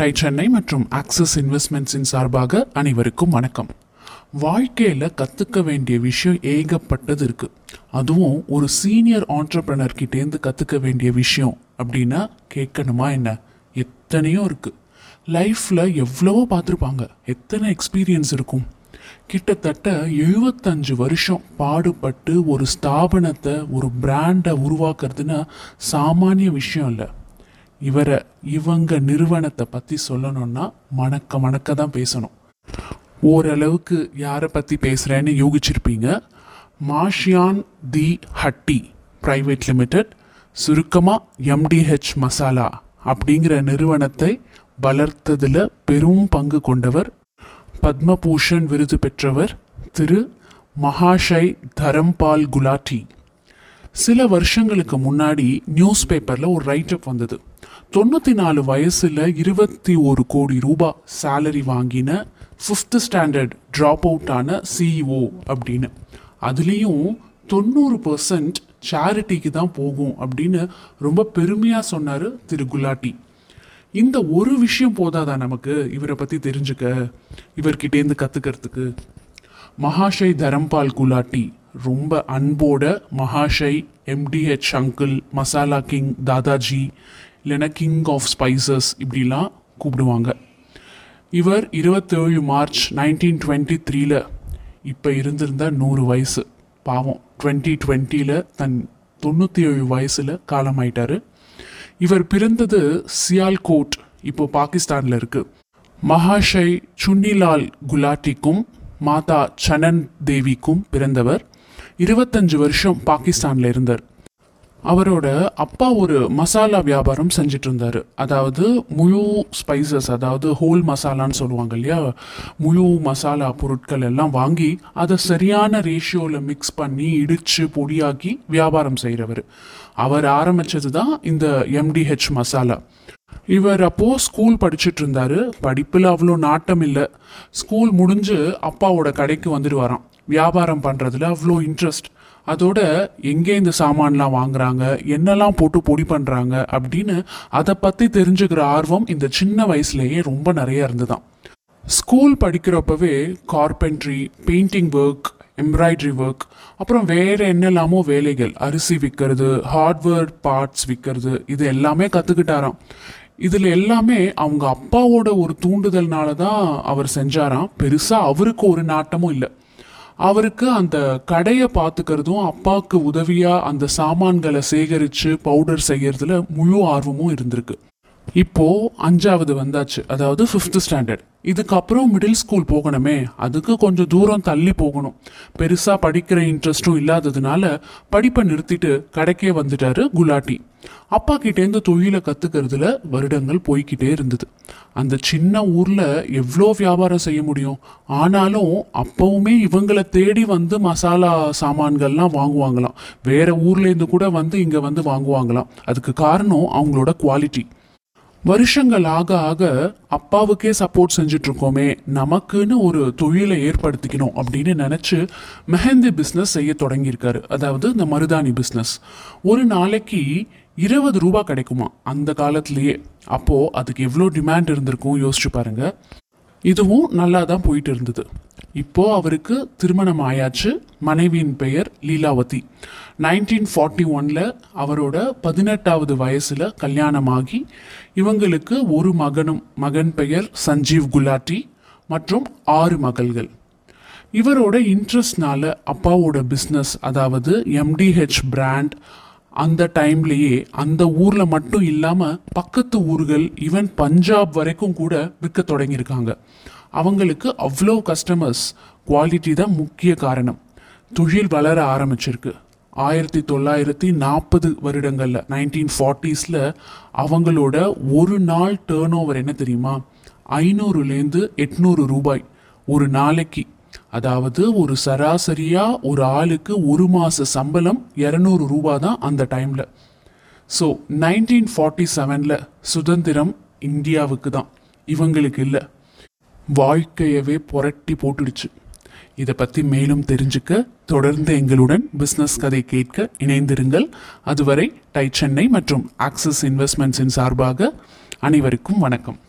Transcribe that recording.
Tight Chennai மற்றும் axis இன்வெஸ்ட்மெண்ட்ஸின் சார்பாக அனைவருக்கும் வணக்கம். வாழ்க்கையில் கற்றுக்க வேண்டிய விஷயம் ஏகப்பட்டது இருக்குது. அதுவும் ஒரு சீனியர் ஆண்டர்ப்ரனர்கிட்டேருந்து கற்றுக்க வேண்டிய விஷயம் அப்படின்னா கேட்கணுமா என்ன, எத்தனையோ இருக்குது. லைஃப்பில் எவ்வளவோ பார்த்துருப்பாங்க, எத்தனை எக்ஸ்பீரியன்ஸ் இருக்கும். கிட்டத்தட்ட 75 வருஷம் பாடுபட்டு ஒரு ஸ்தாபனத்தை, ஒரு பிராண்டை உருவாக்குறதுன்னா சாமானிய விஷயம் இல்லை. இவங்க நிறுவனத்தை பற்றி சொல்லணும்னா மணக்க தான் பேசணும். ஓரளவுக்கு யாரை பற்றி பேசுகிறேன்னு யூகிச்சிருப்பீங்க. மாஷியான் தி ஹட்டி பிரைவேட் லிமிடெட், சுருக்கமாக எம்டிஹெச் மசாலா அப்படிங்கிற நிறுவனத்தை வளர்த்ததில் பெரும் பங்கு கொண்டவர், பத்மபூஷன் விருது பெற்றவர் திரு மகாஷய் தரம்பால் குலாட்டி. சில வருஷங்களுக்கு முன்னாடி நியூஸ் பேப்பரில் ஒரு ரைட்டப் வந்தது. 94 வயசில் 21 கோடி ரூபாய் சேலரி வாங்கின 5th ஸ்டாண்டர்ட் ட்ராப் அவுட் ஆன சிஇஓ அப்படின்னு. அதுலேயும் 90% சேரிட்டிக்கு தான் போகும் அப்படின்னு ரொம்ப பெருமையாக சொன்னார் திரு குலாட்டி. இந்த ஒரு விஷயம் போதாதான் நமக்கு இவரை பற்றி தெரிஞ்சுக்க, இவர்கிட்டேருந்து கற்றுக்கிறதுக்கு? மகாஷய் தரம்பால் குலாட்டி ரொம்ப அன்போட Mahashay, MDH uncle, masala king, Dadaji, இல்லைன்னா கிங் ஆஃப் ஸ்பைசஸ் இப்படிலாம் கூப்பிடுவாங்க. இவர் 27 மார்ச் 1923 இப்போ இருந்திருந்த 100 வயசு, பாவம் 2020 தன் 97 வயசில் காலமாயிட்டார். இவர் பிறந்தது சியால்கோட், இப்போ பாகிஸ்தானில் இருக்குது. மகாஷய் சுன்னிலால் குலாட்டிக்கும் மாதா சனன் தேவிக்கும் பிறந்தவர். 25 வருஷம் பாகிஸ்தானில் இருந்தார். அவரோட அப்பா ஒரு மசாலா வியாபாரம் செஞ்சுட்டு இருந்தார். அதாவது முழு ஸ்பைசஸ், அதாவது ஹோல் மசாலான்னு சொல்லுவாங்க இல்லையா, முழு மசாலா பொருட்கள் எல்லாம் வாங்கி அதை சரியான ரேஷியோவில் மிக்ஸ் பண்ணி இடித்து பொடியாக்கி வியாபாரம் செய்கிறவர். அவர் ஆரம்பித்தது தான் இந்த எம்டிஹெச் மசாலா. இவர் அப்போது ஸ்கூல் படிச்சுட்டு இருந்தார். படிப்பில் அவ்வளோ நாட்டம் இல்லை. ஸ்கூல் முடிஞ்சு அப்பாவோட கடைக்கு வந்துடுவாராம். வியாபாரம் பண்ணுறதுல அவ்வளோ இன்ட்ரெஸ்ட். அதோட எங்கே இந்த சாமான்லாம் வாங்குறாங்க, என்னெல்லாம் போட்டு பொடி பண்ணுறாங்க அப்படின்னு அதை பற்றி தெரிஞ்சுக்கிற ஆர்வம் இந்த சின்ன வயசுலேயே ரொம்ப நிறையா இருந்துதான். ஸ்கூல் படிக்கிறப்பவே carpentry, painting work, embroidery work, அப்புறம் வேறு என்னெல்லாமோ வேலைகள், அரிசி விற்கிறது, ஹார்ட்வேர் பார்ட்ஸ் விற்கிறது, இது எல்லாமே கற்றுக்கிட்டாராம். இதில் எல்லாமே அவங்க அப்பாவோட ஒரு தூண்டுதல்னால தான் அவர் செஞ்சாராம். பெருசாக அவருக்கு ஒரு நாட்டமும் இல்லை. அவருக்கு அந்த கடையை பார்த்துக்கிறதும், அப்பாவுக்கு உதவியாக அந்த சாமான்களை சேகரித்து பவுடர் செய்கிறதுல முழு ஆர்வமும் இருந்திருக்கு. இப்போது 5வது வந்தாச்சு, அதாவது 5th ஸ்டாண்டர்ட். இதுக்கப்புறம் மிடில் ஸ்கூல் போகணுமே, அதுக்கு கொஞ்சம் தூரம் தள்ளி போகணும். பெருசாக படிக்கிற இன்ட்ரெஸ்ட்டும் இல்லாததுனால படிப்பை நிறுத்திட்டு கடைக்கே வந்துட்டார் குலாட்டி. அப்பா கிட்டேருந்து தொழிலை கற்றுக்கிறதுல வருடங்கள் போய்கிட்டே இருந்தது. அந்த சின்ன ஊரில் எவ்வளோ வியாபாரம் செய்ய முடியும்? ஆனாலும் அப்போவுமே இவங்களை தேடி வந்து மசாலா சாமான்கள்லாம் வாங்குவாங்களாம். வேறு ஊர்லேருந்து கூட வந்து இங்கே வந்து வாங்குவாங்களாம். அதுக்கு காரணம் அவங்களோட குவாலிட்டி. வருஷங்கள் ஆக ஆக அப்பாவுக்கே சப்போர்ட் செஞ்சிட்ருக்கோமே, நமக்குன்னு ஒரு தொழிலை ஏற்படுத்திக்கணும் அப்படின்னு நினச்சி மெஹந்தி பிஸ்னஸ் செய்ய தொடங்கியிருக்காரு. அதாவது இந்த மருதாணி பிஸ்னஸ். ஒரு நாளைக்கு 20 ரூபா கிடைக்குமா அந்த காலத்துலேயே. அப்போது அதுக்கு எவ்வளோ டிமாண்ட் இருந்திருக்கும் யோசிச்சு பாருங்கள். இதுவும் நல்லா தான் போயிட்டு இருந்தது. இப்போது அவருக்கு திருமணம் ஆயாச்சு. மனைவியின் பெயர் லீலாவதி. 1941 அவரோட 18வது வயசில் கல்யாணமாகி இவங்களுக்கு ஒரு மகனும், மகன் பெயர் சஞ்சீவ் குலாட்டி, மற்றும் 6 மகள்கள். இவரோட இன்ட்ரெஸ்ட்னால அப்பாவோட பிஸ்னஸ், அதாவது எம்டிஹெச் பிராண்ட், அந்த டைம்லேயே அந்த ஊரில் மட்டும் இல்லாமல் பக்கத்து ஊர்கள், ஈவன் பஞ்சாப் வரைக்கும் கூட விற்க தொடங்கியிருக்காங்க. அவங்களுக்கு அவ்வளோ கஸ்டமர்ஸ். குவாலிட்டி தான் முக்கிய காரணம். தொழில் வளர ஆரம்பிச்சிருக்கு. 1940 வருடங்களில் 1940s அவங்களோட ஒரு நாள் டேர்ன் ஓவர் என்ன தெரியுமா? 500-800 ரூபாய் ஒரு நாளைக்கு. அதாவது ஒரு சராசரியாக ஒரு ஆளுக்கு ஒரு மாத சம்பளம் 200 ரூபா தான் அந்த டைமில். ஸோ 1947 சுதந்திரம் இந்தியாவுக்கு தான், இவங்களுக்கு இல்லை. வாழ்க்கையவே புரட்டி போட்டுடுச்சு. இதை பற்றி மேலும் தெரிஞ்சுக்க தொடர்ந்து எங்களுடன் பிஸ்னஸ் கதை கேட்க இணைந்திருங்கள். அதுவரை டைட் சென்னை மற்றும் ஆக்சிஸ் இன்வெஸ்ட்மெண்ட்ஸின் சார்பாக அனைவருக்கும் வணக்கம்.